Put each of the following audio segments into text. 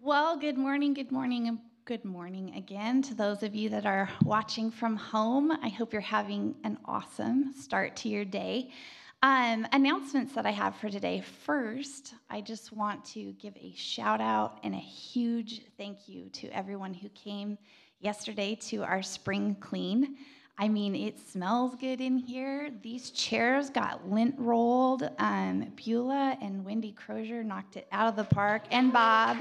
Well, good morning, and good morning again to those of you that are watching from home. I hope you're having an awesome start to your day. Announcements that I have for today. First, I just want to give a shout out and a huge thank you to everyone who came yesterday to our spring clean. I mean, it smells good in here. These chairs got lint rolled. Beulah and Wendy Crozier knocked it out of the park, and Bob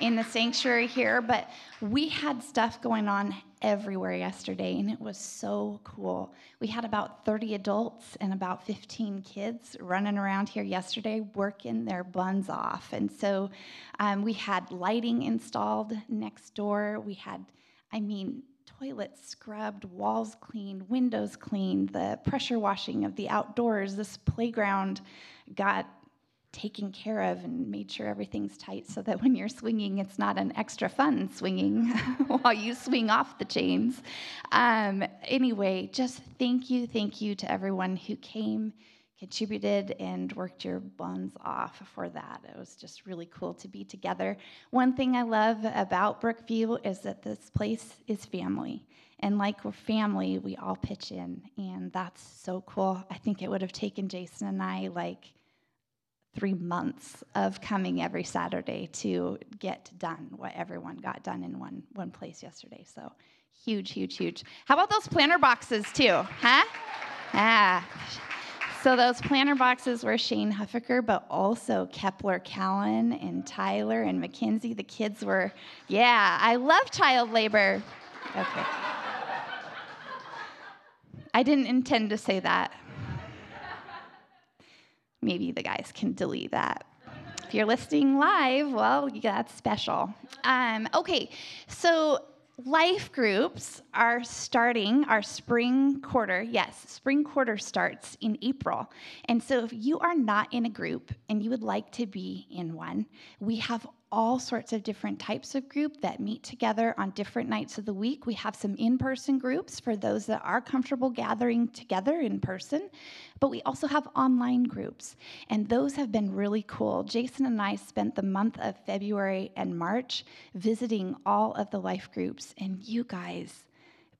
in the sanctuary here. But we had stuff going on everywhere yesterday, and it was so cool. We had about 30 adults and about 15 kids running around here yesterday working their buns off. And so we had lighting installed next door. We had, toilets scrubbed, walls cleaned, windows cleaned, the pressure washing of the outdoors. This playground got taken care of and made sure everything's tight so that when you're swinging, it's not an extra fun swinging while you swing off the chains. Anyway, just thank you to everyone who came, contributed, and worked your buns off for that. It was just really cool to be together. One thing I love about Brookview is that this place is family. And like we're family, we all pitch in, and that's so cool. I think it would have taken Jason and I like 3 months of coming every Saturday to get done what everyone got done in one place yesterday. So huge. How about those planner boxes too, huh? Ah. So those planner boxes were Shane Huffaker, but also Kepler Callan and Tyler and Mackenzie. The kids were, yeah, I love child labor. Okay. I didn't intend to say that. Maybe the guys can delete that. If you're listening live, well, that's special. Okay, so life groups are starting our spring quarter. Yes, spring quarter starts in April. And so if you are not in a group and you would like to be in one, we have all sorts of different types of group that meet together on different nights of the week. We have some in-person groups for those that are comfortable gathering together in person, but we also have online groups, and those have been really cool. Jason and I spent the month of February and March visiting all of the life groups, and you guys,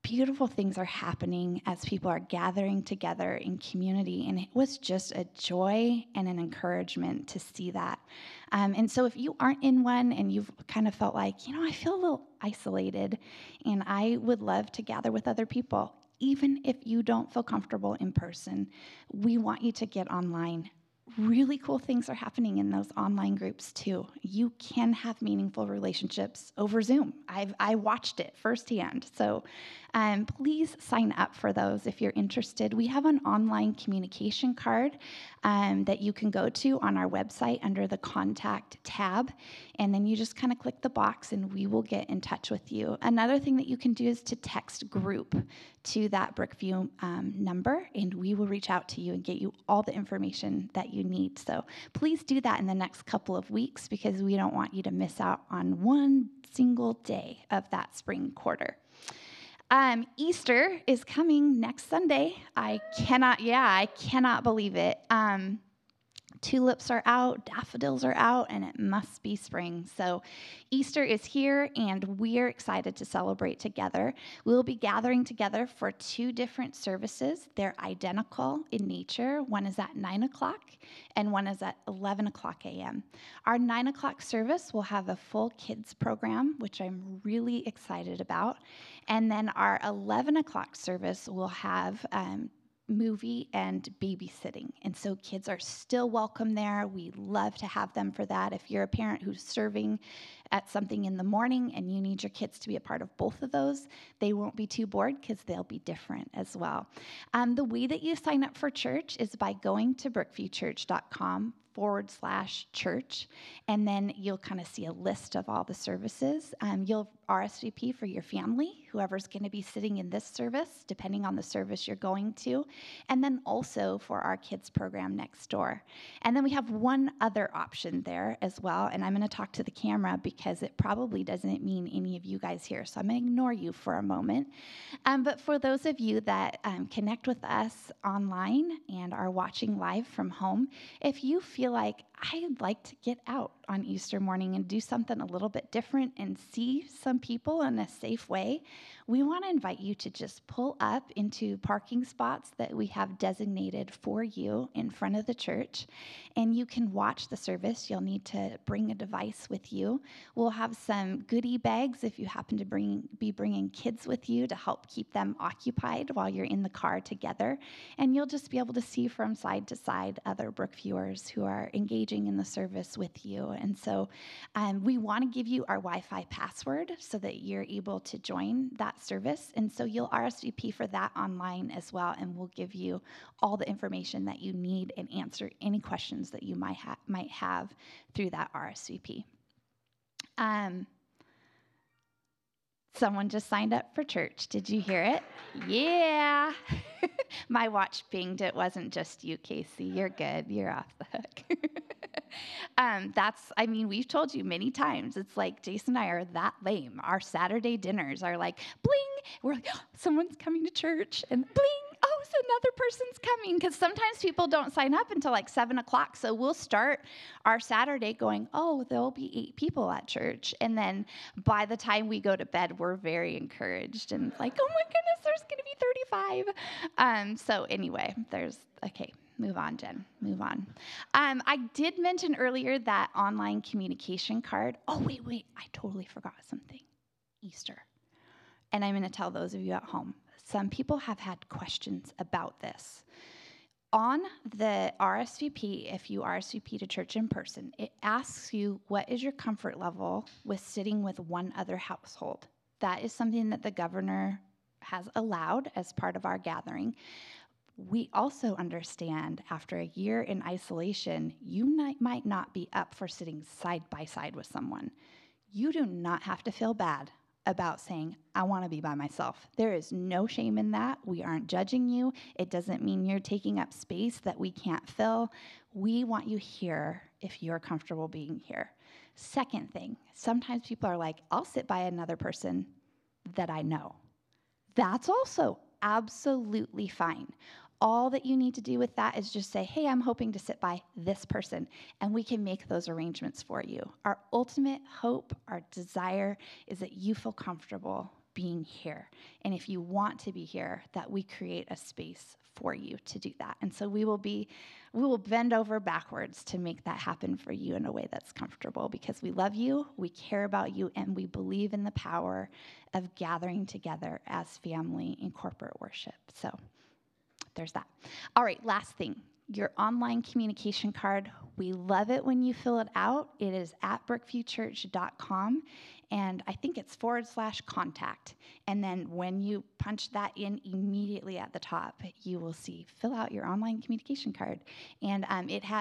beautiful things are happening as people are gathering together in community, and it was just a joy and an encouragement to see that. And so if you aren't in one and you've kind of felt like, you know, I feel a little isolated, and I would love to gather with other people, even if you don't feel comfortable in person, we want you to get online. Really cool things are happening in those online groups too. You can have meaningful relationships over Zoom. I watched it firsthand. So please sign up for those if you're interested. We have an online communication card that you can go to on our website under the contact tab. And then you just kind of click the box and we will get in touch with you. Another thing that you can do is to text group to that Brookview number, and we will reach out to you and get you all the information that you need. So please do that in the next couple of weeks, because we don't want you to miss out on one single day of that spring quarter. Easter is coming next Sunday. I cannot believe it. Tulips are out, daffodils are out, and it must be spring. So Easter is here, and we're excited to celebrate together. We'll be gathering together for 2 different services. They're identical in nature. One is at 9 o'clock, and one is at 11 o'clock a.m. Our 9 o'clock service will have a full kids program, which I'm really excited about. And then our 11 o'clock service will have movie and babysitting. And so kids are still welcome there. We love to have them for that. If you're a parent who's serving at something in the morning and you need your kids to be a part of both of those, they won't be too bored because they'll be different as well. The way that you sign up for church is by going to brookviewchurch.com/church, and then you'll kind of see a list of all the services. You'll RSVP for your family, whoever's going to be sitting in this service, depending on the service you're going to, and then also for our kids program next door. And then we have one other option there as well, and I'm going to talk to the camera because it probably doesn't mean any of you guys here, so I'm going to ignore you for a moment. But for those of you that connect with us online and are watching live from home, if you feel like, I'd like to get out on Easter morning and do something a little bit different and see some people in a safe way, we want to invite you to just pull up into parking spots that we have designated for you in front of the church, and you can watch the service. You'll need to bring a device with you. We'll have some goodie bags if you happen to be bringing kids with you to help keep them occupied while you're in the car together, and you'll just be able to see from side to side other Brookviewers who are engaging in the service with you. And so we want to give you our Wi-Fi password so that you're able to join that service, and so you'll RSVP for that online as well, and we'll give you all the information that you need and answer any questions that you might have through that RSVP. Someone just signed up for church. Did you hear it? Yeah. My watch pinged. It wasn't just you, Casey. You're good. You're off the hook. We've told you many times. It's like Jason and I are that lame. Our Saturday dinners are like, bling. We're like, oh, someone's coming to church. And bling. Oh, so another person's coming, because sometimes people don't sign up until like 7 o'clock. So we'll start our Saturday going, oh, there'll be 8 people at church. And then by the time we go to bed, we're very encouraged and like, oh my goodness, there's going to be 35. Okay. Move on, Jen. Move on. I did mention earlier that online communication card. Oh, wait. I totally forgot something. Easter. And I'm going to tell those of you at home. Some people have had questions about this. On the RSVP, if you RSVP to church in person, it asks you, what is your comfort level with sitting with one other household? That is something that the governor has allowed as part of our gathering. We also understand after a year in isolation, you might not be up for sitting side by side with someone. You do not have to feel bad about saying, I want to be by myself. There is no shame in that. We aren't judging you. It doesn't mean you're taking up space that we can't fill. We want you here if you're comfortable being here. Second thing, sometimes people are like, I'll sit by another person that I know. That's also absolutely fine. All that you need to do with that is just say, hey, I'm hoping to sit by this person, and we can make those arrangements for you. Our ultimate hope, our desire, is that you feel comfortable being here. And if you want to be here, that we create a space for you to do that. And so we will bend over backwards to make that happen for you in a way that's comfortable, because we love you, we care about you, and we believe in the power of gathering together as family in corporate worship. So there's that. All right, last thing, your online communication card. We love it when you fill it out. It is at brookviewchurch.com, and I think it's /contact. And then when you punch that in immediately at the top, you will see, fill out your online communication card. And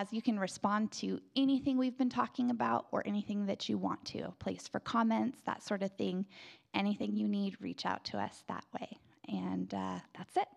you can respond to anything we've been talking about or anything that you want to, a place for comments, that sort of thing. Anything you need, reach out to us that way. And that's it.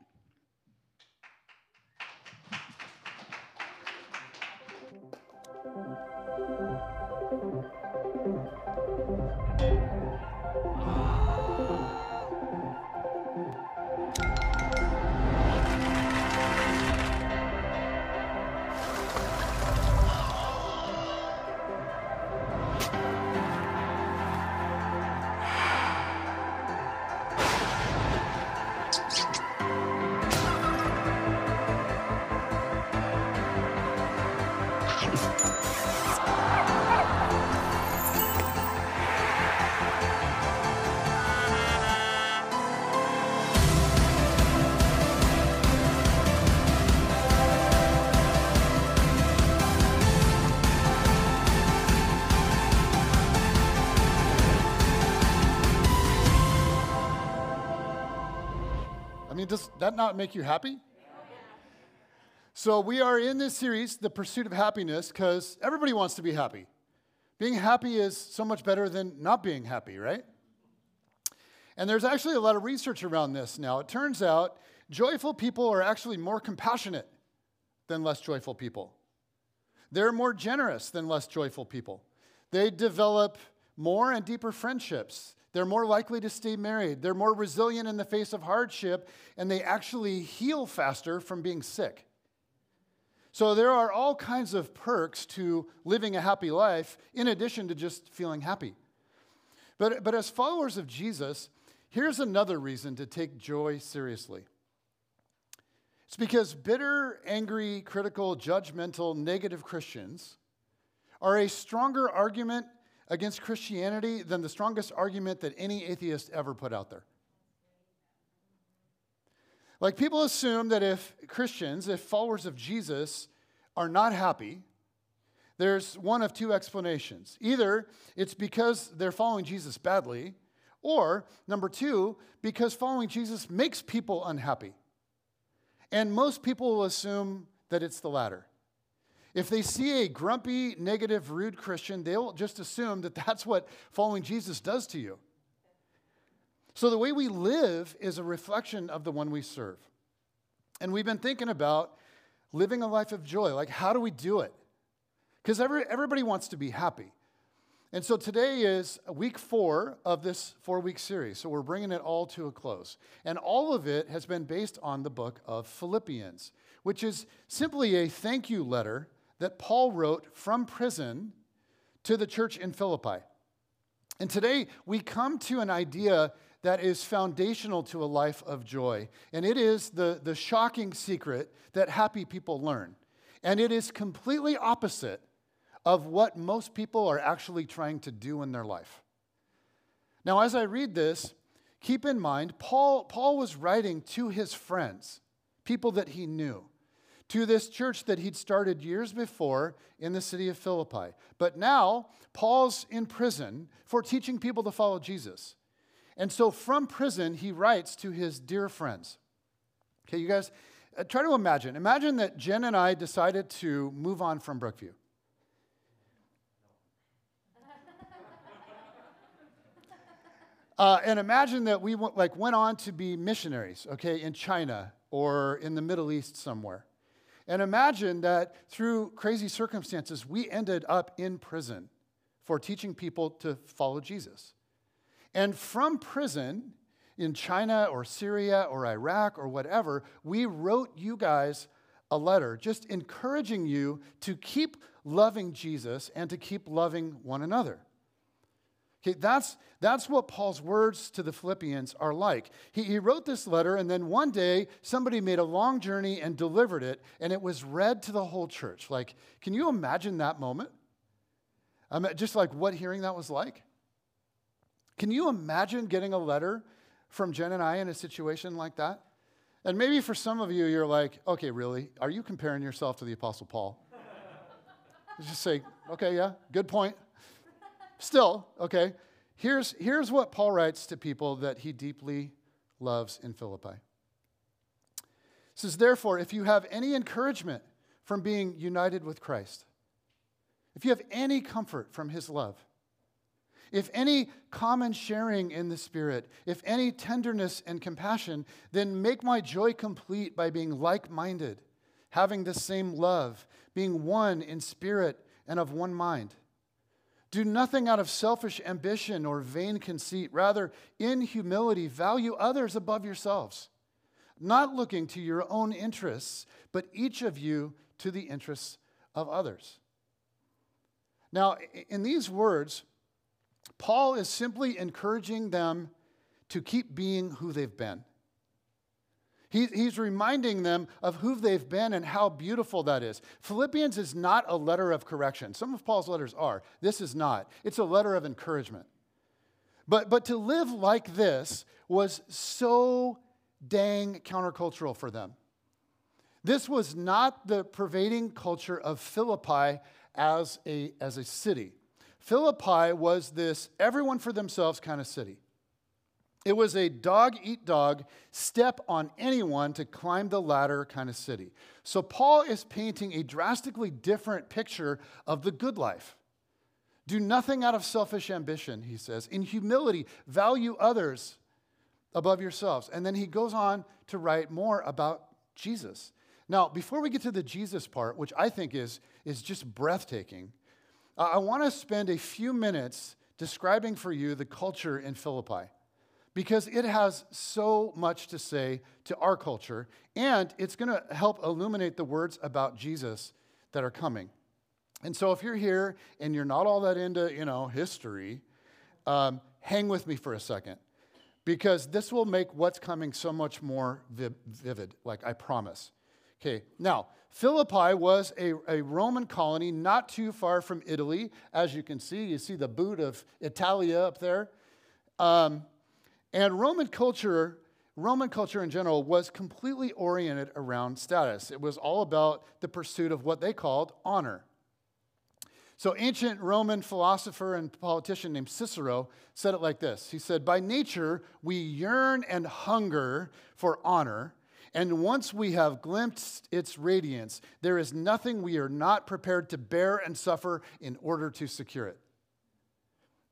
Does that not make you happy? Yeah. So we are in this series, The Pursuit of Happiness, because everybody wants to be happy. Being happy is so much better than not being happy, right? And there's actually a lot of research around this now. It turns out joyful people are actually more compassionate than less joyful people. They're more generous than less joyful people. They develop more and deeper friendships. They're more likely to stay married. They're more resilient in the face of hardship, and they actually heal faster from being sick. So there are all kinds of perks to living a happy life in addition to just feeling happy. But as followers of Jesus, here's another reason to take joy seriously. It's because bitter, angry, critical, judgmental, negative Christians are a stronger argument against Christianity than the strongest argument that any atheist ever put out there. Like, people assume that if Christians, if followers of Jesus are not happy, there's one of two explanations. Either it's because they're following Jesus badly, or number two, because following Jesus makes people unhappy. And most people will assume that it's the latter. If they see a grumpy, negative, rude Christian, they'll just assume that that's what following Jesus does to you. So the way we live is a reflection of the one we serve. And we've been thinking about living a life of joy. Like, how do we do it? Because everybody wants to be happy. And so today is week 4 of this 4-week series. So we're bringing it all to a close. And all of it has been based on the book of Philippians, which is simply a thank you letter that Paul wrote from prison to the church in Philippi. And today we come to an idea that is foundational to a life of joy. And it is the shocking secret that happy people learn. And it is completely opposite of what most people are actually trying to do in their life. Now, as I read this, keep in mind, Paul was writing to his friends, people that he knew, to this church that he'd started years before in the city of Philippi. But now, Paul's in prison for teaching people to follow Jesus. And so from prison, he writes to his dear friends. Okay, you guys, try to imagine. Imagine that Jen and I decided to move on from Brookview. And imagine that we went on to be missionaries, okay, in China or in the Middle East somewhere. And imagine that through crazy circumstances, we ended up in prison for teaching people to follow Jesus. And from prison in China or Syria or Iraq or whatever, we wrote you guys a letter just encouraging you to keep loving Jesus and to keep loving one another. Okay, that's what Paul's words to the Philippians are like. He wrote this letter, and then one day, somebody made a long journey and delivered it, and it was read to the whole church. Like, can you imagine that moment? Just like what hearing that was like? Can you imagine getting a letter from Jen and I in a situation like that? And maybe for some of you, you're like, okay, really? Are you comparing yourself to the Apostle Paul? Just say, okay, yeah, good point. Still, okay, here's what Paul writes to people that he deeply loves in Philippi. It says, therefore, if you have any encouragement from being united with Christ, if you have any comfort from his love, if any common sharing in the Spirit, if any tenderness and compassion, then make my joy complete by being like-minded, having the same love, being one in spirit and of one mind. Do nothing out of selfish ambition or vain conceit. Rather, in humility, value others above yourselves, not looking to your own interests, but each of you to the interests of others. Now, in these words, Paul is simply encouraging them to keep being who they've been. He's reminding them of who they've been and how beautiful that is. Philippians is not a letter of correction. Some of Paul's letters are. This is not. It's a letter of encouragement. But to live like this was so dang countercultural for them. This was not the pervading culture of Philippi as a city. Philippi was this everyone for themselves kind of city. It was a dog-eat-dog, step on anyone to climb the ladder kind of city. So Paul is painting a drastically different picture of the good life. Do nothing out of selfish ambition, he says. In humility, value others above yourselves. And then he goes on to write more about Jesus. Now, before we get to the Jesus part, which I think is just breathtaking, I want to spend a few minutes describing for you the culture in Philippi. because it has so much to say to our culture, and it's going to help illuminate the words about Jesus that are coming. And so if you're here and you're not all that into, history, hang with me for a second, because this will make what's coming so much more vivid, like I promise. Okay, now, Philippi was a Roman colony not too far from Italy. As you can see, the boot of Italia up there. And Roman culture in general was completely oriented around status. It was all about the pursuit of what they called honor. So ancient Roman philosopher and politician named Cicero said it like this. He said, "By nature, we yearn and hunger for honor, and once we have glimpsed its radiance, there is nothing we are not prepared to bear and suffer in order to secure it."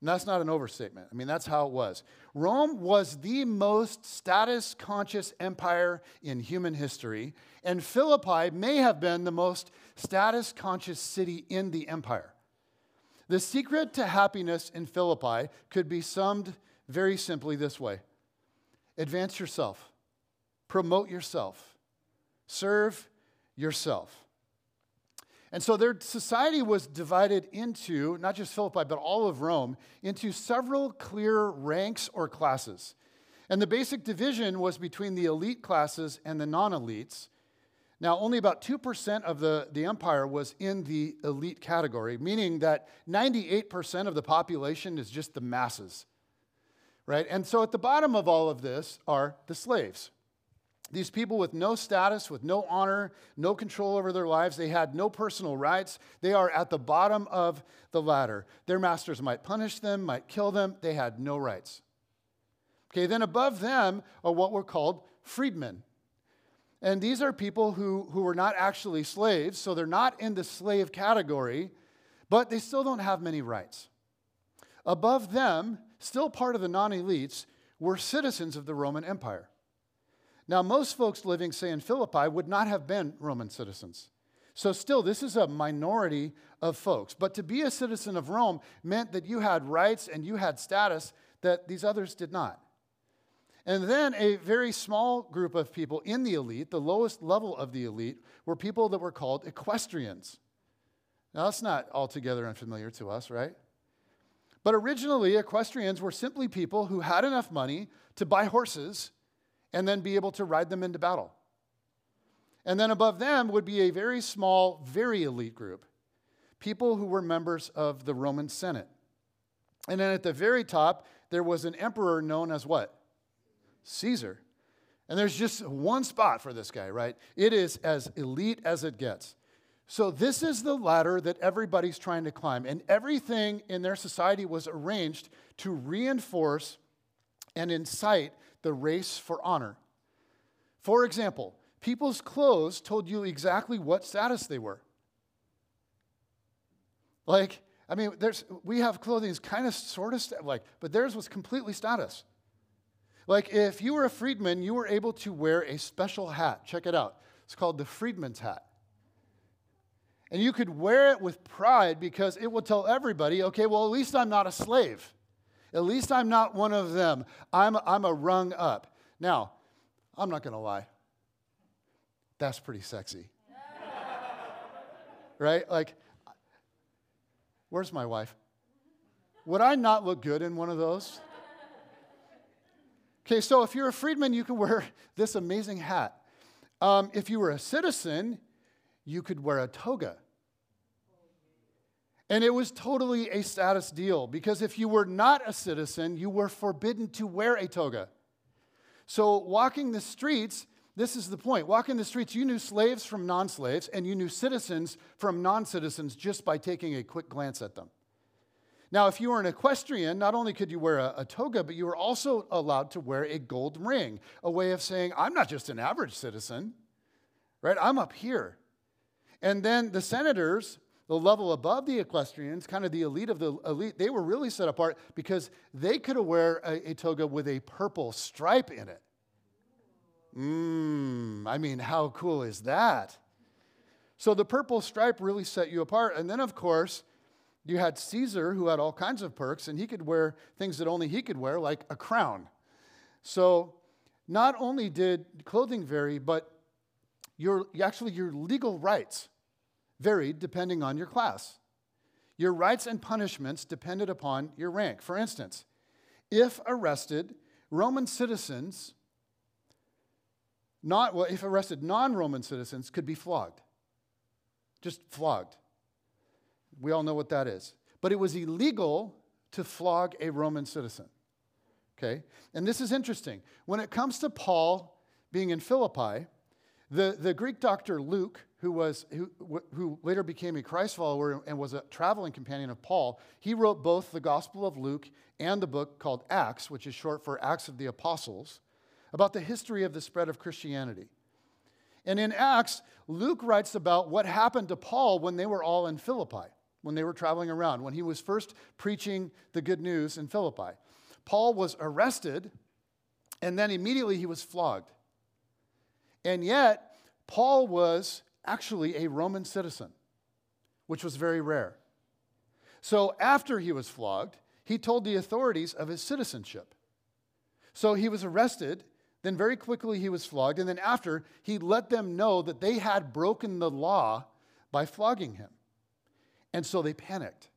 And that's not an overstatement. I mean, that's how it was. Rome was the most status-conscious empire in human history, and Philippi may have been the most status-conscious city in the empire. The secret to happiness in Philippi could be summed very simply this way: advance yourself, promote yourself, serve yourself. And so their society was divided into, not just Philippi, but all of Rome, into several clear ranks or classes. And the basic division was between the elite classes and the non-elites. Now, only about 2% of the empire was in the elite category, meaning that 98% of the population is just the masses, right? And so at the bottom of all of this are the slaves. These people with no status, with no honor, no control over their lives, they had no personal rights. They are at the bottom of the ladder. Their masters might punish them, might kill them. They had no rights. Okay, then above them are what were called freedmen. And these are people who were not actually slaves, so they're not in the slave category, but they still don't have many rights. Above them, still part of the non-elites, were citizens of the Roman Empire. Now, most folks living, say, in Philippi would not have been Roman citizens. So still, this is a minority of folks. But to be a citizen of Rome meant that you had rights and you had status that these others did not. And then a very small group of people in the elite, the lowest level of the elite, were people that were called equestrians. Now, that's not altogether unfamiliar to us, right? But originally, equestrians were simply people who had enough money to buy horses and then be able to ride them into battle. And then above them would be a very small, very elite group, people who were members of the Roman Senate. And then at the very top, there was an emperor known as what? Caesar. And there's just one spot for this guy, right? It is as elite as it gets. So this is the ladder that everybody's trying to climb, and everything in their society was arranged to reinforce and incite the race for honor. For example, people's clothes told you exactly what status they were. Like, I mean, we have clothing that's kind of, sort of, but theirs was completely status. Like, if you were a freedman, you were able to wear a special hat. Check it out. It's called the freedman's hat. And you could wear it with pride because it will tell everybody, okay, well, at least I'm not a slave. At least I'm not one of them. I'm a rung up. Now, I'm not going to lie. That's pretty sexy. Right? Like, where's my wife? Would I not look good in one of those? Okay, so if you're a freedman, you can wear this amazing hat. If you were a citizen, you could wear a toga. And it was totally a status deal, because if you were not a citizen, you were forbidden to wear a toga. So walking the streets, this is the point. Walking the streets, you knew slaves from non-slaves, and you knew citizens from non-citizens just by taking a quick glance at them. Now, if you were an equestrian, not only could you wear a toga, but you were also allowed to wear a gold ring, a way of saying, I'm not just an average citizen, right? I'm up here. And then the senators, the level above the equestrians, kind of the elite of the elite, they were really set apart because they could wear a toga with a purple stripe in it. I mean, how cool is that? So the purple stripe really set you apart. And then, of course, you had Caesar, who had all kinds of perks, and he could wear things that only he could wear, like a crown. So not only did clothing vary, but your legal rights varied depending on your class. Your rights and punishments depended upon your rank. For instance, if arrested, non-Roman citizens could be flogged. Just flogged. We all know what that is. But it was illegal to flog a Roman citizen. Okay? And this is interesting. When it comes to Paul being in Philippi, the Greek doctor Luke, who later became a Christ follower and was a traveling companion of Paul, he wrote both the Gospel of Luke and the book called Acts, which is short for Acts of the Apostles, about the history of the spread of Christianity. And in Acts, Luke writes about what happened to Paul when they were all in Philippi, when they were traveling around, when he was first preaching the good news in Philippi. Paul was arrested, and then immediately he was flogged. And yet, Paul was actually a Roman citizen, which was very rare. So after he was flogged, he told the authorities of his citizenship. So he was arrested, then very quickly he was flogged, and then after, he let them know that they had broken the law by flogging him. And so they panicked.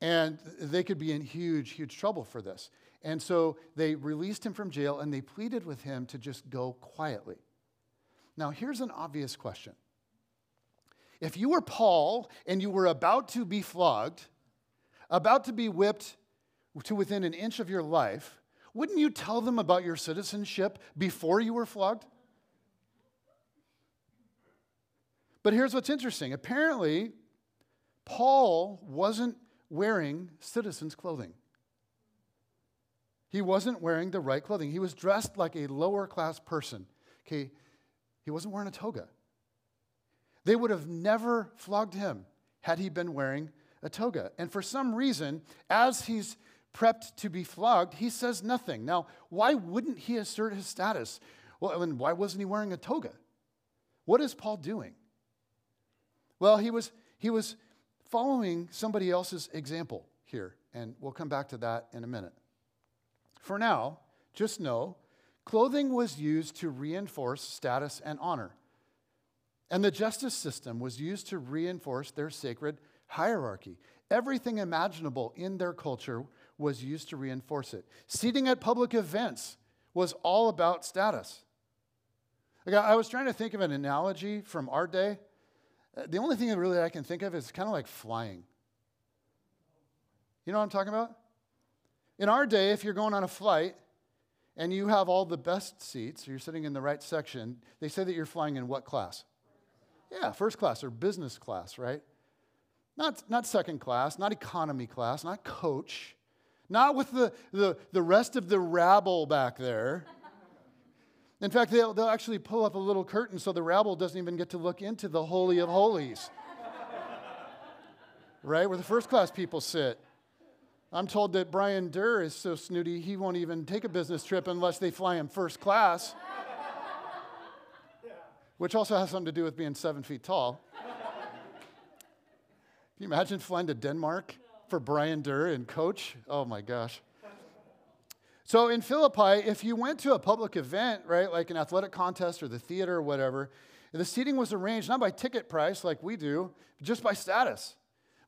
And they could be in huge, huge trouble for this. And so they released him from jail, and they pleaded with him to just go quietly. Now, here's an obvious question. If you were Paul, and you were about to be flogged, about to be whipped to within an inch of your life, wouldn't you tell them about your citizenship before you were flogged? But here's what's interesting. Apparently, Paul wasn't wearing citizen's clothing. He wasn't wearing the right clothing. He was dressed like a lower class person. Okay, he wasn't wearing a toga. They would have never flogged him had he been wearing a toga. And for some reason, as he's prepped to be flogged, he says nothing. Now, why wouldn't he assert his status? Well, and why wasn't he wearing a toga? What is Paul doing? Well, he was following somebody else's example here, and we'll come back to that in a minute. For now, just know, clothing was used to reinforce status and honor, and the justice system was used to reinforce their sacred hierarchy. Everything imaginable in their culture was used to reinforce it. Seating at public events was all about status. Like, I was trying to think of an analogy from our day. The only thing that really I can think of is kind of like flying. You know what I'm talking about? In our day, if you're going on a flight and you have all the best seats, or you're sitting in the right section, they say that you're flying in what class? Yeah, first class or business class, right? Not second class, not economy class, not coach, not with the rest of the rabble back there. In fact, they'll actually pull up a little curtain so the rabble doesn't even get to look into the Holy of Holies, right, where the first-class people sit. I'm told that Brian Durr is so snooty he won't even take a business trip unless they fly him first class, which also has something to do with being 7 feet tall. Can you imagine flying to Denmark for Brian Durr and coach? Oh, my gosh. So in Philippi, if you went to a public event, right, like an athletic contest or the theater or whatever, the seating was arranged not by ticket price like we do, but just by status,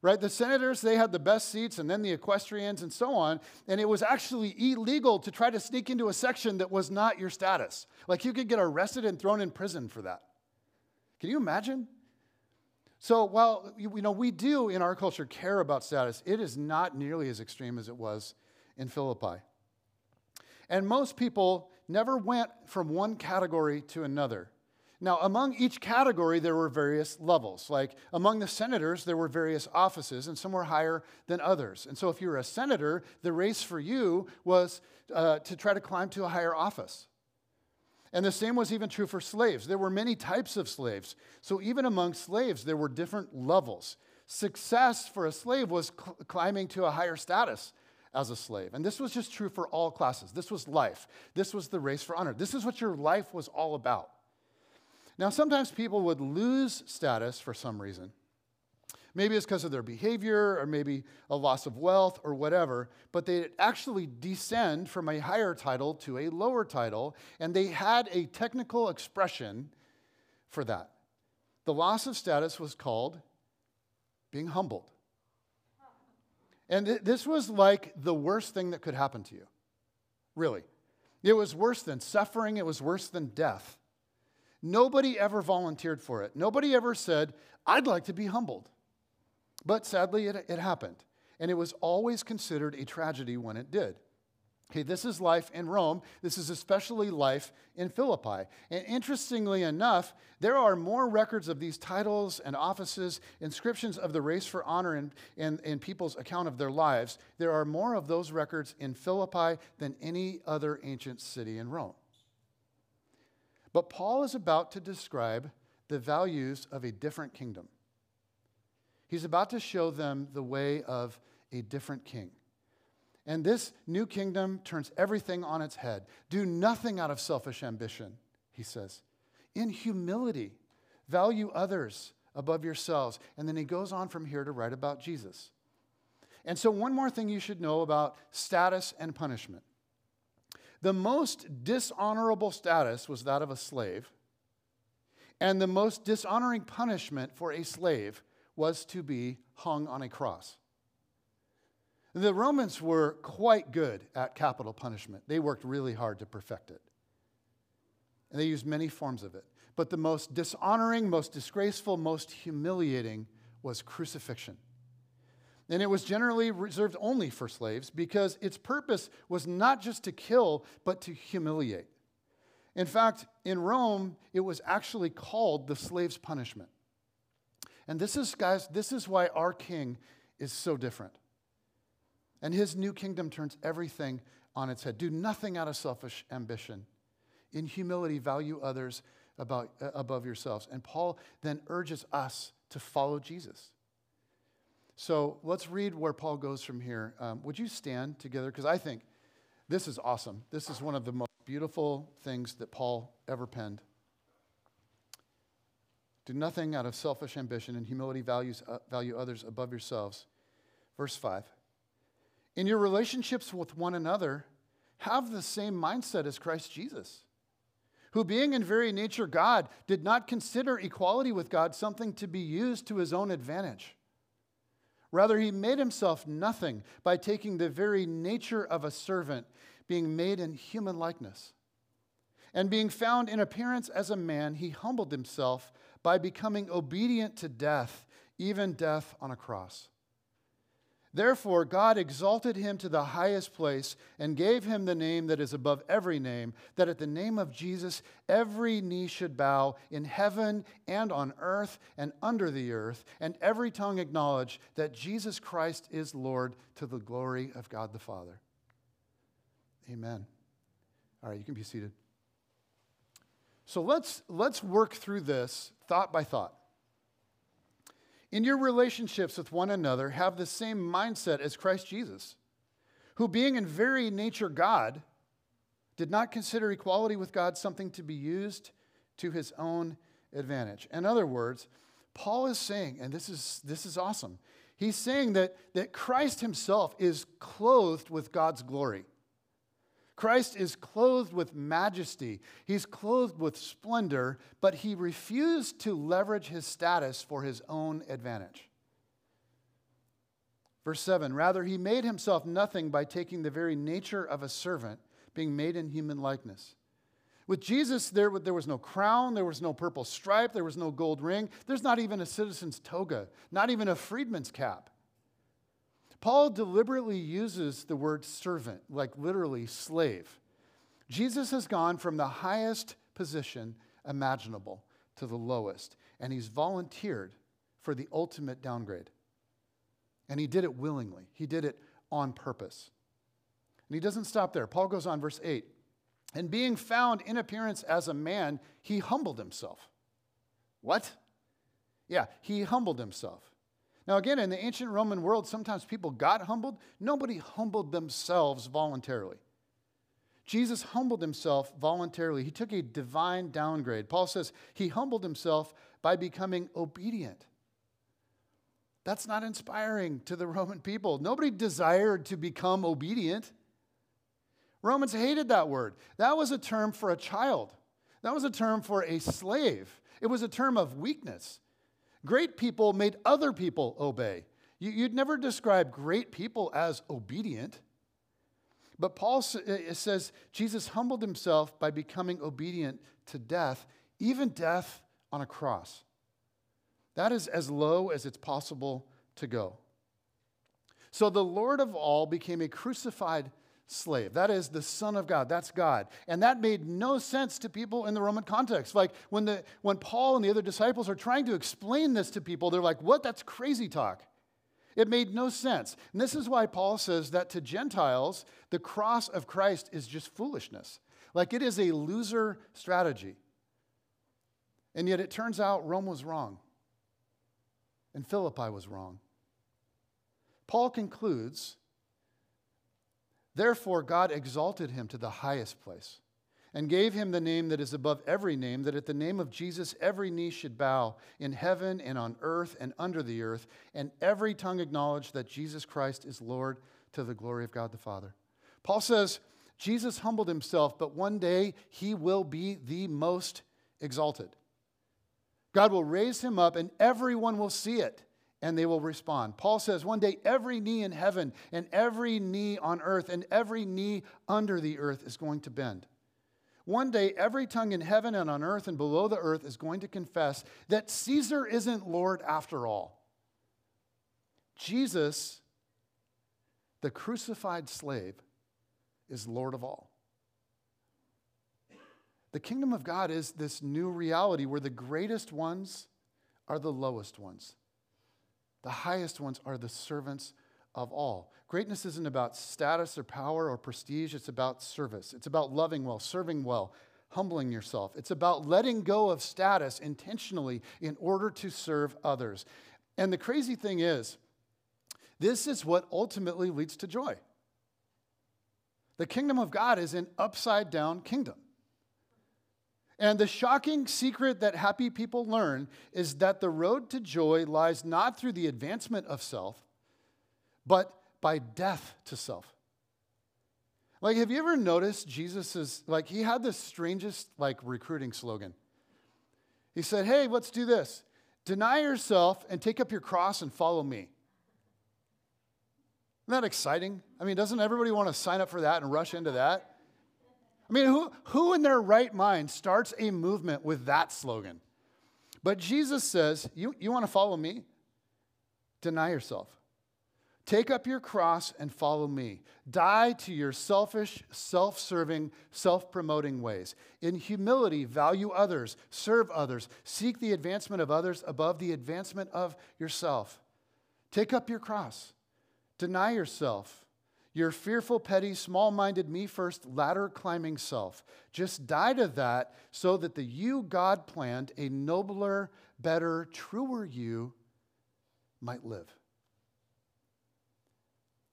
right? The senators, they had the best seats, and then the equestrians and so on, and it was actually illegal to try to sneak into a section that was not your status. Like, you could get arrested and thrown in prison for that. Can you imagine? So while, you know, we do in our culture care about status, it is not nearly as extreme as it was in Philippi. And most people never went from one category to another. Now, among each category, there were various levels. Like, among the senators, there were various offices, and some were higher than others. And so if you were a senator, the race for you was to try to climb to a higher office. And the same was even true for slaves. There were many types of slaves. So even among slaves, there were different levels. Success for a slave was climbing to a higher status as a slave. And this was just true for all classes. This was life. This was the race for honor. This is what your life was all about. Now, sometimes people would lose status for some reason. Maybe it's because of their behavior or maybe a loss of wealth or whatever, but they actually descend from a higher title to a lower title, and they had a technical expression for that. The loss of status was called being humbled. And this was like the worst thing that could happen to you, really. It was worse than suffering. It was worse than death. Nobody ever volunteered for it. Nobody ever said, I'd like to be humbled. But sadly, it happened. And it was always considered a tragedy when it did. Okay, this is life in Rome. This is especially life in Philippi. And interestingly enough, there are more records of these titles and offices, inscriptions of the race for honor and people's account of their lives. There are more of those records in Philippi than any other ancient city in Rome. But Paul is about to describe the values of a different kingdom. He's about to show them the way of a different king. And this new kingdom turns everything on its head. Do nothing out of selfish ambition, he says. In humility, value others above yourselves. And then he goes on from here to write about Jesus. And so one more thing you should know about status and punishment. The most dishonorable status was that of a slave, and the most dishonoring punishment for a slave was to be hung on a cross. The Romans were quite good at capital punishment. They worked really hard to perfect it. And they used many forms of it. But the most dishonoring, most disgraceful, most humiliating was crucifixion. And it was generally reserved only for slaves because its purpose was not just to kill, but to humiliate. In fact, in Rome, it was actually called the slave's punishment. And this is, guys, this is why our king is so different. And his new kingdom turns everything on its head. Do nothing out of selfish ambition. In humility, value others above yourselves. And Paul then urges us to follow Jesus. So let's read where Paul goes from here. Would you stand together? Because I think this is awesome. This is one of the most beautiful things that Paul ever penned. Do nothing out of selfish ambition and humility, value others above yourselves. Verse 5. In your relationships with one another, have the same mindset as Christ Jesus, who being in very nature God, did not consider equality with God something to be used to his own advantage. Rather, he made himself nothing by taking the very nature of a servant, being made in human likeness. And being found in appearance as a man, he humbled himself by becoming obedient to death, even death on a cross. Therefore, God exalted him to the highest place and gave him the name that is above every name, that at the name of Jesus every knee should bow in heaven and on earth and under the earth, and every tongue acknowledge that Jesus Christ is Lord to the glory of God the Father. Amen. All right, you can be seated. So let's work through this thought by thought. In your relationships with one another, have the same mindset as Christ Jesus, who being in very nature God, did not consider equality with God something to be used to his own advantage. In other words, Paul is saying, and this is awesome, he's saying that Christ himself is clothed with God's glory. Christ is clothed with majesty. He's clothed with splendor, but he refused to leverage his status for his own advantage. Verse 7, rather, he made himself nothing by taking the very nature of a servant, being made in human likeness. With Jesus, there was no crown, there was no purple stripe, there was no gold ring. There's not even a citizen's toga, not even a freedman's cap. Paul deliberately uses the word servant, like literally slave. Jesus has gone from the highest position imaginable to the lowest, and he's volunteered for the ultimate downgrade. And he did it willingly. He did it on purpose. And he doesn't stop there. Paul goes on, verse 8, and being found in appearance as a man, he humbled himself. What? Yeah, he humbled himself. Now, again, in the ancient Roman world, sometimes people got humbled. Nobody humbled themselves voluntarily. Jesus humbled himself voluntarily. He took a divine downgrade. Paul says he humbled himself by becoming obedient. That's not inspiring to the Roman people. Nobody desired to become obedient. Romans hated that word. That was a term for a child. That was a term for a slave. It was a term of weakness. Great people made other people obey. You'd never describe great people as obedient. But Paul says Jesus humbled himself by becoming obedient to death, even death on a cross. That is as low as it's possible to go. So the Lord of all became a crucified slave. That is the Son of God. That's God. And that made no sense to people in the Roman context. Like when Paul and the other disciples are trying to explain this to people, they're like, what? That's crazy talk. It made no sense. And this is why Paul says that to Gentiles, the cross of Christ is just foolishness. Like it is a loser strategy. And yet it turns out Rome was wrong. And Philippi was wrong. Paul concludes, therefore God exalted him to the highest place and gave him the name that is above every name, that at the name of Jesus every knee should bow in heaven and on earth and under the earth, and every tongue acknowledge that Jesus Christ is Lord to the glory of God the Father. Paul says, Jesus humbled himself, but one day he will be the most exalted. God will raise him up and everyone will see it and they will respond. Paul says one day every knee in heaven and every knee on earth and every knee under the earth is going to bend. One day every tongue in heaven and on earth and below the earth is going to confess that Caesar isn't Lord after all. Jesus, the crucified slave, is Lord of all. The kingdom of God is this new reality where the greatest ones are the lowest ones. The highest ones are the servants of all. Greatness isn't about status or power or prestige. It's about service. It's about loving well, serving well, humbling yourself. It's about letting go of status intentionally in order to serve others. And the crazy thing is, this is what ultimately leads to joy. The kingdom of God is an upside-down kingdom. And the shocking secret that happy people learn is that the road to joy lies not through the advancement of self, but by death to self. Like, have you ever noticed Jesus's, like, he had the strangest, like, recruiting slogan. He said, hey, let's do this. Deny yourself and take up your cross and follow me. Isn't that exciting? I mean, doesn't everybody want to sign up for that and rush into that? I mean, who in their right mind starts a movement with that slogan? But Jesus says, you want to follow me? Deny yourself. Take up your cross and follow me. Die to your selfish, self-serving, self-promoting ways. In humility, value others, serve others, seek the advancement of others above the advancement of yourself. Take up your cross. Deny yourself. Your fearful, petty, small-minded, me-first, ladder-climbing self. Just die to that so that the you God planned, a nobler, better, truer you might live.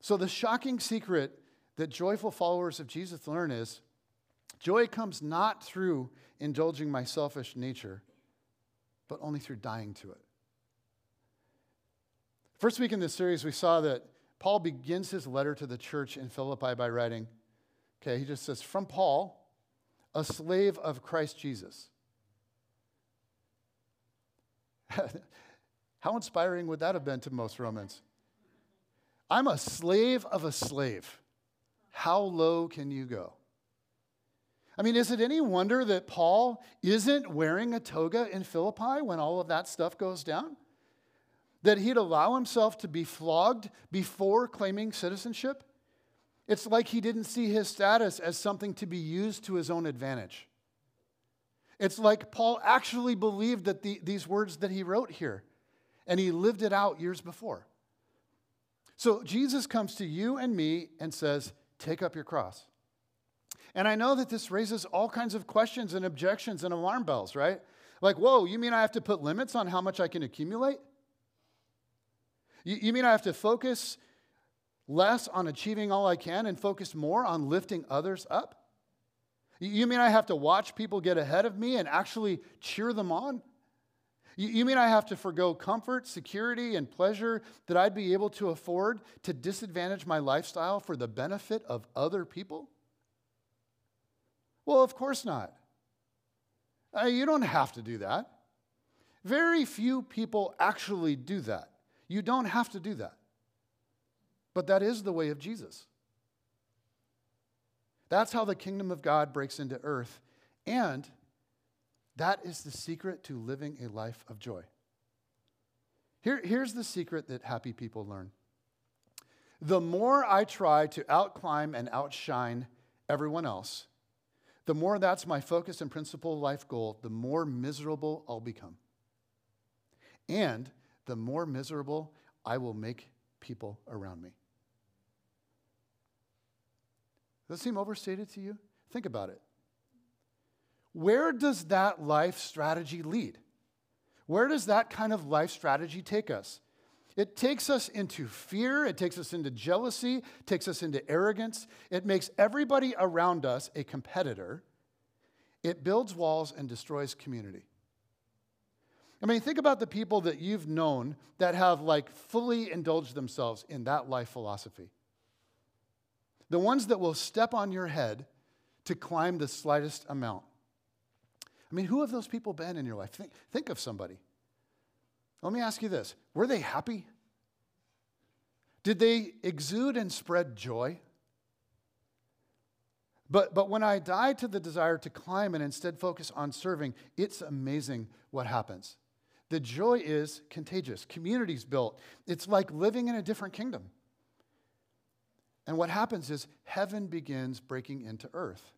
So the shocking secret that joyful followers of Jesus learn is joy comes not through indulging my selfish nature, but only through dying to it. First week in this series, we saw that Paul begins his letter to the church in Philippi by writing, okay, he just says, from Paul, a slave of Christ Jesus. How inspiring would that have been to most Romans? I'm a slave of a slave. How low can you go? I mean, is it any wonder that Paul isn't wearing a toga in Philippi when all of that stuff goes down? That he'd allow himself to be flogged before claiming citizenship? It's like he didn't see his status as something to be used to his own advantage. It's like Paul actually believed that these words that he wrote here, and he lived it out years before. So Jesus comes to you and me and says, take up your cross. And I know that this raises all kinds of questions and objections and alarm bells, right? Like, whoa, you mean I have to put limits on how much I can accumulate? You mean I have to focus less on achieving all I can and focus more on lifting others up? You mean I have to watch people get ahead of me and actually cheer them on? You mean I have to forgo comfort, security, and pleasure that I'd be able to afford to disadvantage my lifestyle for the benefit of other people? Well, of course not. You don't have to do that. Very few people actually do that. You don't have to do that. But that is the way of Jesus. That's how the kingdom of God breaks into earth. And that is the secret to living a life of joy. Here's the secret that happy people learn. The more I try to outclimb and outshine everyone else, the more that's my focus and principal life goal, the more miserable I'll become. And the more miserable I will make people around me. Does that seem overstated to you? Think about it. Where does that life strategy lead? Where does that kind of life strategy take us? It takes us into fear. It takes us into jealousy. It takes us into arrogance. It makes everybody around us a competitor. It builds walls and destroys community. I mean, think about the people that you've known that have like fully indulged themselves in that life philosophy. The ones that will step on your head to climb the slightest amount. I mean, who have those people been in your life? Think of somebody. Let me ask you this. Were they happy? Did they exude and spread joy? But when I die to the desire to climb and instead focus on serving, it's amazing what happens. The joy is contagious. Community's built. It's like living in a different kingdom. And what happens is heaven begins breaking into earth.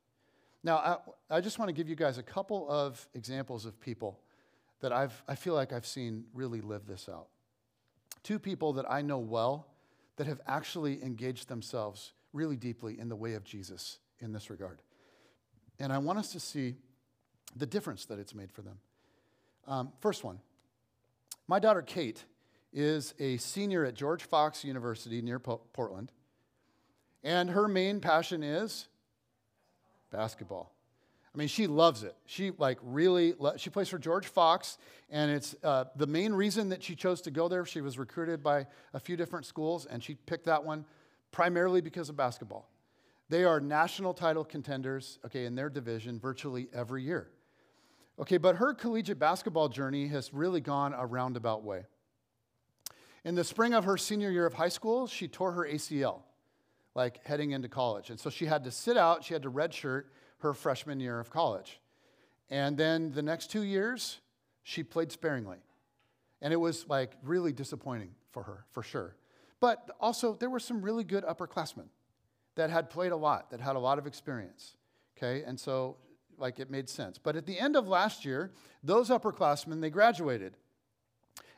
Now, I just want to give you guys a couple of examples of people that I feel like I've seen really live this out. Two people that I know well that have actually engaged themselves really deeply in the way of Jesus in this regard. And I want us to see the difference that it's made for them. First one, my daughter Kate is a senior at George Fox University near Portland. And her main passion is basketball. I mean, she loves it. She plays for George Fox, and it's the main reason that she chose to go there. She was recruited by a few different schools, and she picked that one primarily because of basketball. They are national title contenders, okay, in their division virtually every year. Okay, but her collegiate basketball journey has really gone a roundabout way. In the spring of her senior year of high school, she tore her ACL, like heading into college. And so she had to sit out, she had to redshirt her freshman year of college. And then the next 2 years, she played sparingly. And it was like really disappointing for her, for sure. But also there were some really good upperclassmen that had played a lot, that had a lot of experience, okay? And so like it made sense. But at the end of last year, those upperclassmen, they graduated.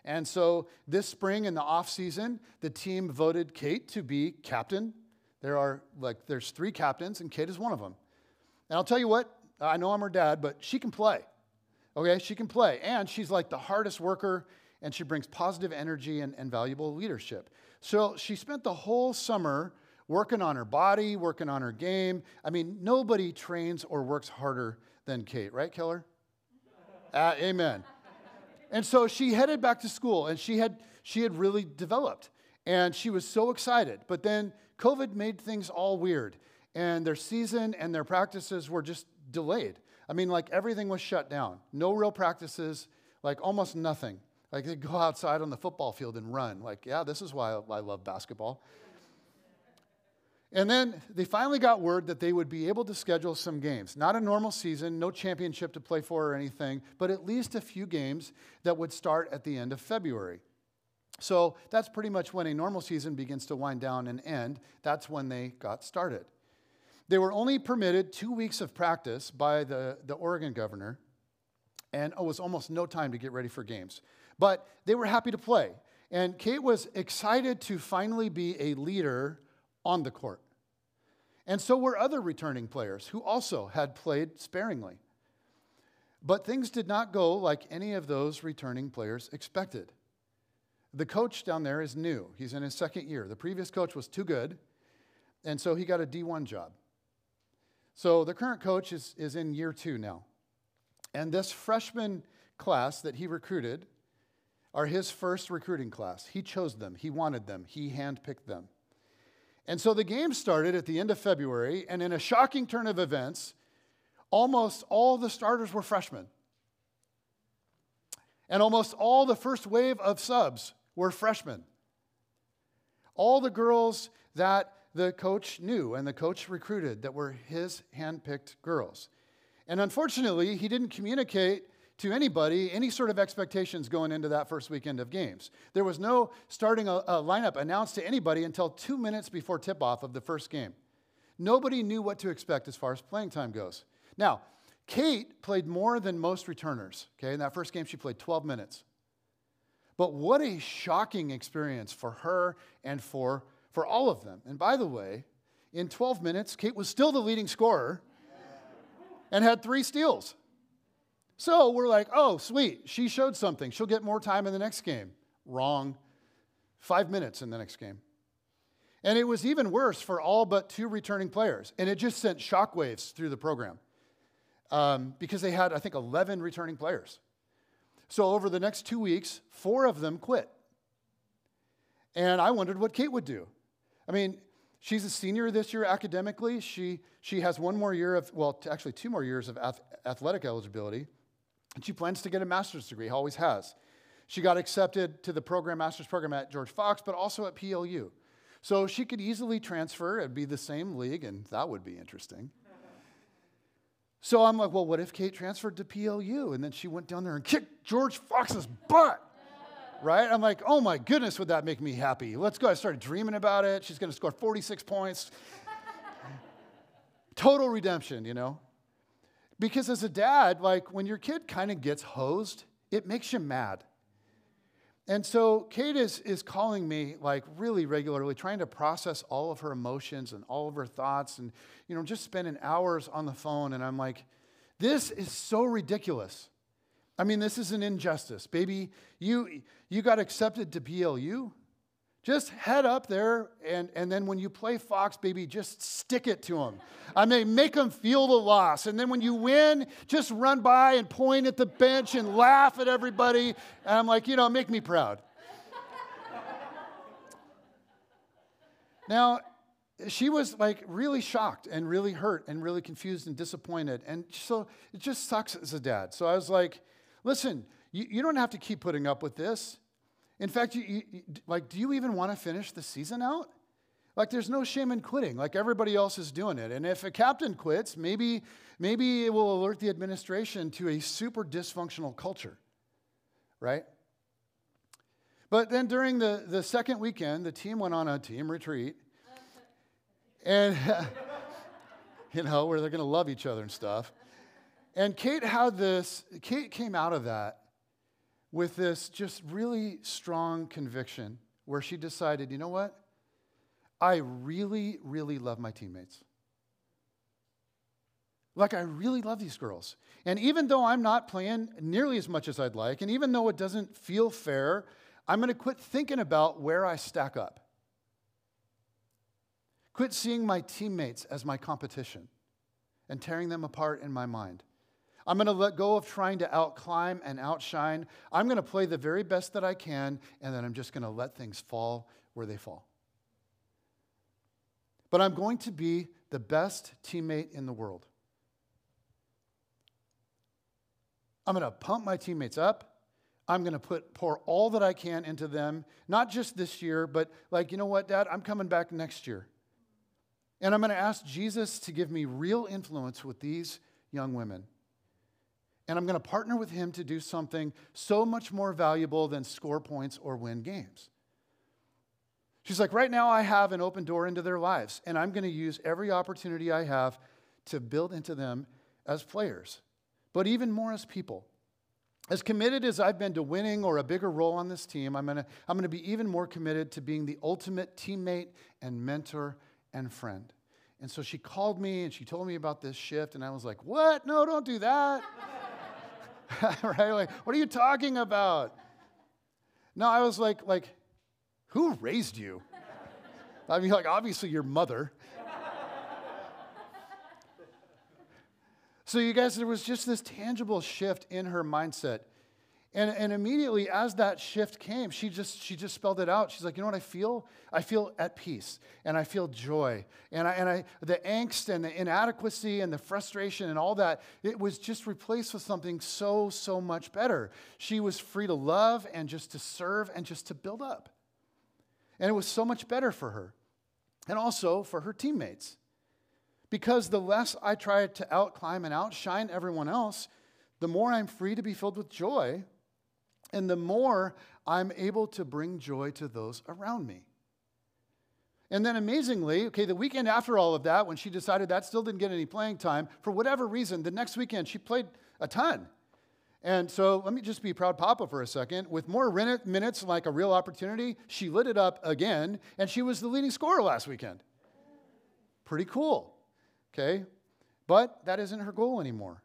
And so this spring in the off season, the team voted Kate to be captain. There's three captains, and Kate is one of them. And I'll tell you what, I know I'm her dad, but she can play. Okay, she can play. And she's like the hardest worker, and she brings positive energy and valuable leadership. So she spent the whole summer working on her body, working on her game. I mean, nobody trains or works harder than Kate. Right, Keller? Amen. And so she headed back to school, and she had really developed. And she was so excited. But then COVID made things all weird. And their season and their practices were just delayed. I mean, like everything was shut down. No real practices, like almost nothing. Like they'd go outside on the football field and run. Like, yeah, this is why I love basketball. And then they finally got word that they would be able to schedule some games. Not a normal season, no championship to play for or anything, but at least a few games that would start at the end of February. So that's pretty much when a normal season begins to wind down and end. That's when they got started. They were only permitted 2 weeks of practice by the Oregon governor, and it was almost no time to get ready for games. But they were happy to play, and Kate was excited to finally be a leader on the court. And so were other returning players who also had played sparingly. But things did not go like any of those returning players expected. The coach down there is new. He's in his second year. The previous coach was too good, and so he got a D1 job. So the current coach is in year 2 now. And this freshman class that he recruited are his first recruiting class. He chose them. He wanted them. He handpicked them. And so the game started at the end of February, and in a shocking turn of events, almost all the starters were freshmen. And almost all the first wave of subs were freshmen. All the girls that the coach knew and the coach recruited that were his handpicked girls. And unfortunately, he didn't communicate to anybody any sort of expectations going into that first weekend of games. There was no starting a lineup announced to anybody until 2 minutes before tip-off of the first game. Nobody knew what to expect as far as playing time goes. Now, Kate played more than most returners. Okay, in that first game, she played 12 minutes. But what a shocking experience for her and for all of them. And by the way, in 12 minutes, Kate was still the leading scorer and had 3 steals. So we're like, oh, sweet, she showed something. She'll get more time in the next game. Wrong. 5 minutes in the next game. And it was even worse for all but 2 returning players. And it just sent shockwaves through the program because they had, I think, 11 returning players. So over the next 2 weeks, 4 of them quit. And I wondered what Kate would do. I mean, she's a senior this year academically. She has 1 more year of, well, actually 2 more years of athletic eligibility. And she plans to get a master's degree, always has. She got accepted to the program, master's program at George Fox, but also at PLU. So she could easily transfer. It would be the same league, and that would be interesting. So I'm like, well, what if Kate transferred to PLU? And then she went down there and kicked George Fox's butt, right? I'm like, oh, my goodness, would that make me happy? Let's go. I started dreaming about it. She's going to score 46 points. Total redemption, you know? Because as a dad, like when your kid kind of gets hosed, it makes you mad. And so Kate is calling me like really regularly, trying to process all of her emotions and all of her thoughts and, you know, just spending hours on the phone. And I'm like, this is so ridiculous. I mean, this is an injustice. Baby, you got accepted to PLU. Just head up there, and then when you play Fox, baby, just stick it to them. I mean, make them feel the loss. And then when you win, just run by and point at the bench and laugh at everybody. And I'm like, you know, make me proud. Now, she was like really shocked and really hurt and really confused and disappointed. And so it just sucks as a dad. So I was like, listen, you don't have to keep putting up with this. In fact, do you even want to finish the season out? Like, there's no shame in quitting. Like, everybody else is doing it. And if a captain quits, maybe it will alert the administration to a super dysfunctional culture, right? But then during the second weekend, the team went on a team retreat. And, you know, where they're going to love each other and stuff. And Kate came out of that with this just really strong conviction where she decided, you know what? I really, really love my teammates. Like, I really love these girls. And even though I'm not playing nearly as much as I'd like, and even though it doesn't feel fair, I'm going to quit thinking about where I stack up. Quit seeing my teammates as my competition and tearing them apart in my mind. I'm going to let go of trying to outclimb and outshine. I'm going to play the very best that I can, and then I'm just going to let things fall where they fall. But I'm going to be the best teammate in the world. I'm going to pump my teammates up. I'm going to pour all that I can into them, not just this year, but like, you know what, Dad? I'm coming back next year. And I'm going to ask Jesus to give me real influence with these young women. And I'm going to partner with him to do something so much more valuable than score points or win games. She's like, right now I have an open door into their lives, and I'm going to use every opportunity I have to build into them as players, but even more as people. As committed as I've been to winning or a bigger role on this team, I'm going to be even more committed to being the ultimate teammate and mentor and friend. And so she called me, and she told me about this shift, and I was like, what? No, don't do that. Right? Like, what are you talking about? No, I was like, who raised you? I mean, like, obviously your mother. So you guys, there was just this tangible shift in her mindset. And immediately as that shift came, she just spelled it out. She's like, you know what I feel? I feel at peace, and I feel joy. And the angst and the inadequacy and the frustration and all that, it was just replaced with something so, so much better. She was free to love and just to serve and just to build up. And it was so much better for her and also for her teammates. Because the less I try to outclimb and outshine everyone else, the more I'm free to be filled with joy, and the more I'm able to bring joy to those around me. And then amazingly, okay, the weekend after all of that, when she decided that still didn't get any playing time, for whatever reason, the next weekend she played a ton. And so let me just be proud papa for a second. With more minutes like a real opportunity, she lit it up again, and she was the leading scorer last weekend. Pretty cool, okay? But that isn't her goal anymore.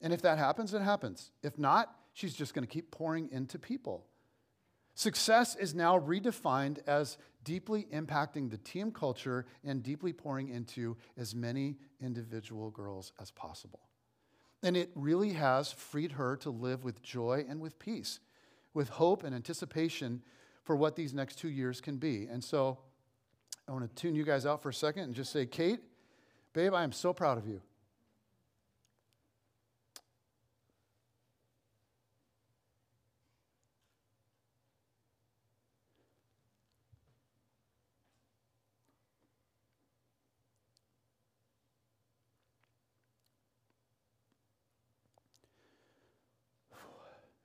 And if that happens, it happens. If not, she's just going to keep pouring into people. Success is now redefined as deeply impacting the team culture and deeply pouring into as many individual girls as possible. And it really has freed her to live with joy and with peace, with hope and anticipation for what these next 2 years can be. And so I want to tune you guys out for a second and just say, Kate, babe, I am so proud of you.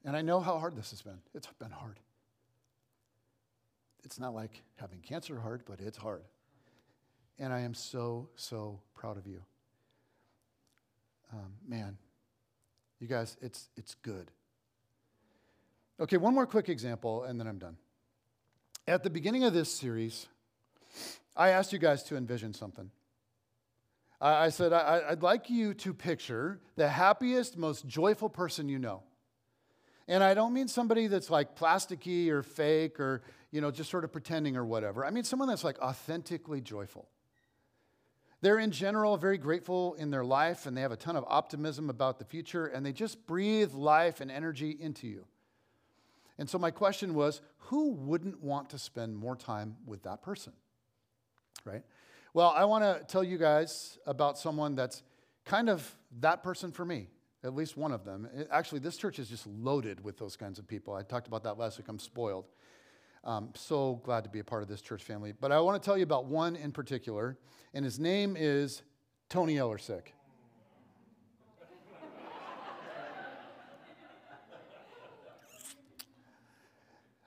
And I know how hard this has been. It's been hard. It's not like having cancer hard, but it's hard. And I am so, so proud of you. Man, you guys, it's good. Okay, one more quick example, and then I'm done. At the beginning of this series, I asked you guys to envision something. I said, I'd like you to picture the happiest, most joyful person you know. And I don't mean somebody that's like plasticky or fake or, you know, just sort of pretending or whatever. I mean someone that's like authentically joyful. They're in general very grateful in their life, and they have a ton of optimism about the future, and they just breathe life and energy into you. And so my question was, who wouldn't want to spend more time with that person? Right? Well, I want to tell you guys about someone that's kind of that person for me. At least one of them. Actually, this church is just loaded with those kinds of people. I talked about that last week. I'm spoiled. So glad to be a part of this church family. But I want to tell you about one in particular, and his name is Tony Ellersick.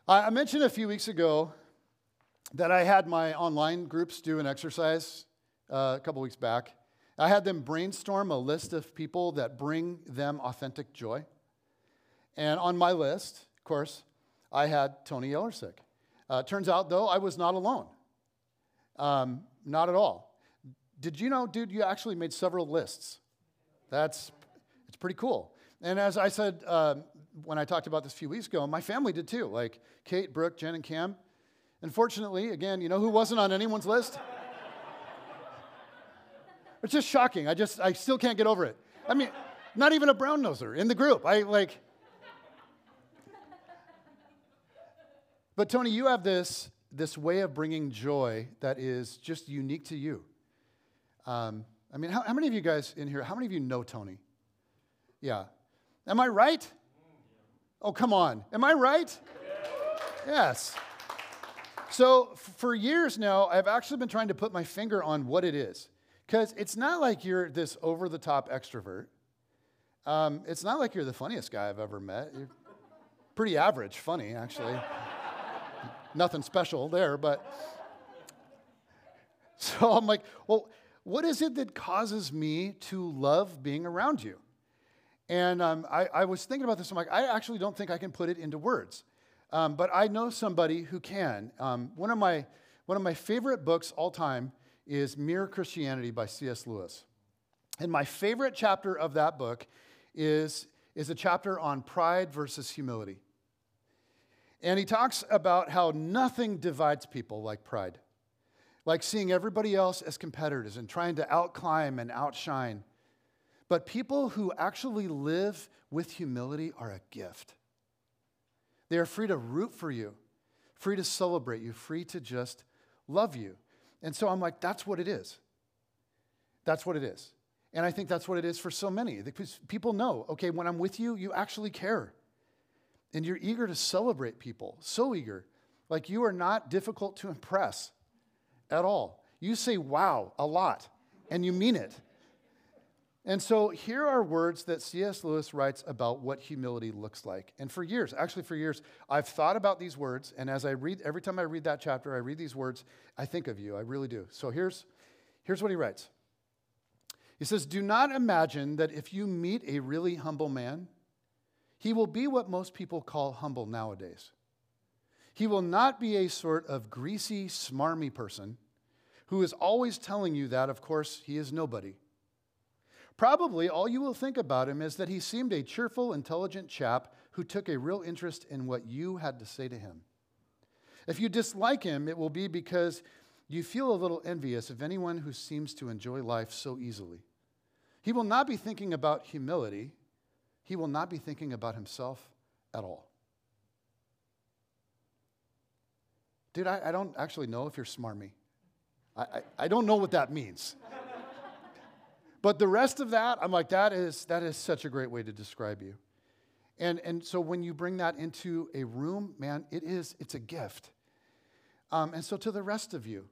I mentioned a few weeks ago that I had my online groups do an exercise a couple weeks back. I had them brainstorm a list of people that bring them authentic joy. And on my list, of course, I had Tony Ellersick. Turns out, though, I was not alone. Not at all. Did you know, dude, you actually made several lists. It's pretty cool. And as I said when I talked about this a few weeks ago, my family did too, like Kate, Brooke, Jen, and Cam. Unfortunately, again, you know who wasn't on anyone's list? It's just shocking. I still can't get over it. I mean, not even a brown noser in the group. But Tony, you have this way of bringing joy that is just unique to you. I mean, how many of you guys in here, how many of you know Tony? Yeah. Am I right? Oh, come on. Am I right? Yes. So for years now, I've actually been trying to put my finger on what it is. Because it's not like you're this over-the-top extrovert. It's not like you're the funniest guy I've ever met. You're pretty average funny, actually. Nothing special there, but... So I'm like, well, what is it that causes me to love being around you? And I was thinking about this. I'm like, I actually don't think I can put it into words. But I know somebody who can. One of my favorite books all time is Mere Christianity by C.S. Lewis. And my favorite chapter of that book is a chapter on pride versus humility. And he talks about how nothing divides people like pride, like seeing everybody else as competitors and trying to outclimb and outshine. But people who actually live with humility are a gift. They are free to root for you, free to celebrate you, free to just love you. And so I'm like, that's what it is. That's what it is. And I think that's what it is for so many. People know, okay, when I'm with you, you actually care. And you're eager to celebrate people, so eager. Like, you are not difficult to impress at all. You say wow a lot, and you mean it. And so here are words that C.S. Lewis writes about what humility looks like. And for years, actually for years, I've thought about these words, and as I read, every time I read that chapter, I read these words, I think of you, I really do. So here's what he writes. He says, "Do not imagine that if you meet a really humble man, he will be what most people call humble nowadays. He will not be a sort of greasy, smarmy person who is always telling you that, of course, he is nobody. Probably all you will think about him is that he seemed a cheerful, intelligent chap who took a real interest in what you had to say to him. If you dislike him, it will be because you feel a little envious of anyone who seems to enjoy life so easily. He will not be thinking about humility. He will not be thinking about himself at all." Dude, I don't actually know if you're smarmy. I don't know what that means. But the rest of that, I'm like, that is such a great way to describe you. And so when you bring that into a room, man, it's a gift. And so to the rest of you,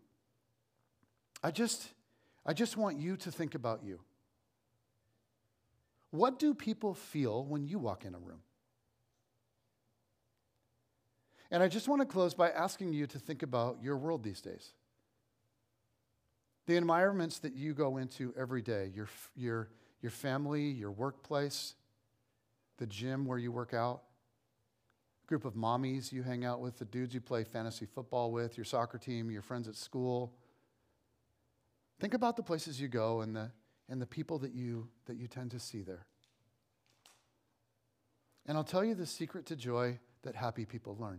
I just want you to think about you. What do people feel when you walk in a room? And I just want to close by asking you to think about your world these days. The environments that you go into every day, your family, your workplace, the gym where you work out, group of mommies you hang out with, the dudes you play fantasy football with, your soccer team, your friends at school. Think about the places you go and the people that you tend to see there. And I'll tell you the secret to joy that happy people learn.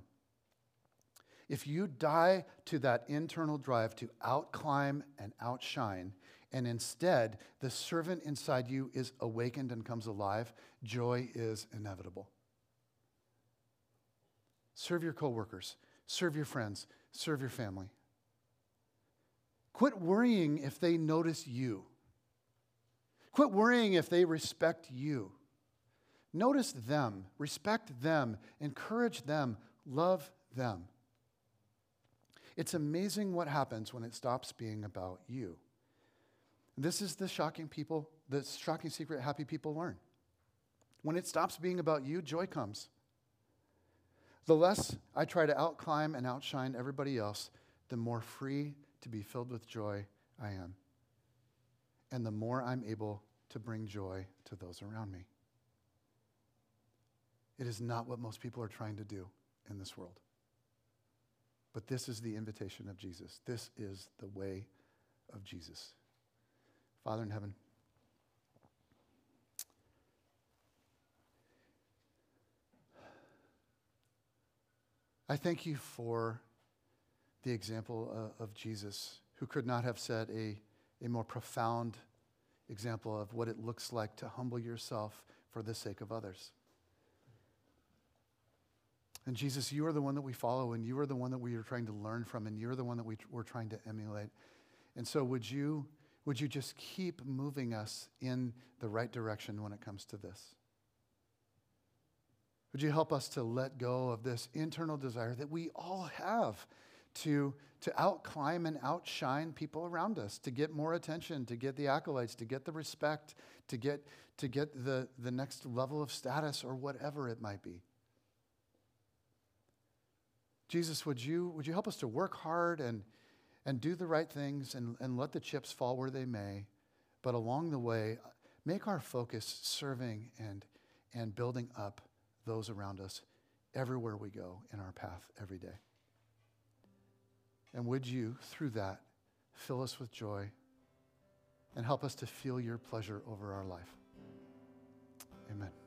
If you die to that internal drive to outclimb and outshine, and instead the servant inside you is awakened and comes alive, joy is inevitable. Serve your coworkers, serve your friends, serve your family. Quit worrying if they notice you. Quit worrying if they respect you. Notice them, respect them, encourage them, love them. It's amazing what happens when it stops being about you. This is the shocking secret happy people learn. When it stops being about you, joy comes. The less I try to outclimb and outshine everybody else, the more free to be filled with joy I am. And the more I'm able to bring joy to those around me. It is not what most people are trying to do in this world. But this is the invitation of Jesus. This is the way of Jesus. Father in heaven, I thank you for the example of Jesus, who could not have set a more profound example of what it looks like to humble yourself for the sake of others. And Jesus, you are the one that we follow, and you are the one that we are trying to learn from, and you're the one that we're trying to emulate. And so would you just keep moving us in the right direction when it comes to this? Would you help us to let go of this internal desire that we all have to outclimb and outshine people around us, to get more attention, to get the accolades, to get the respect, to get the next level of status or whatever it might be? Jesus, would you help us to work hard and do the right things and let the chips fall where they may, but along the way, make our focus serving and building up those around us everywhere we go in our path every day. And would you, through that, fill us with joy and help us to feel your pleasure over our life. Amen.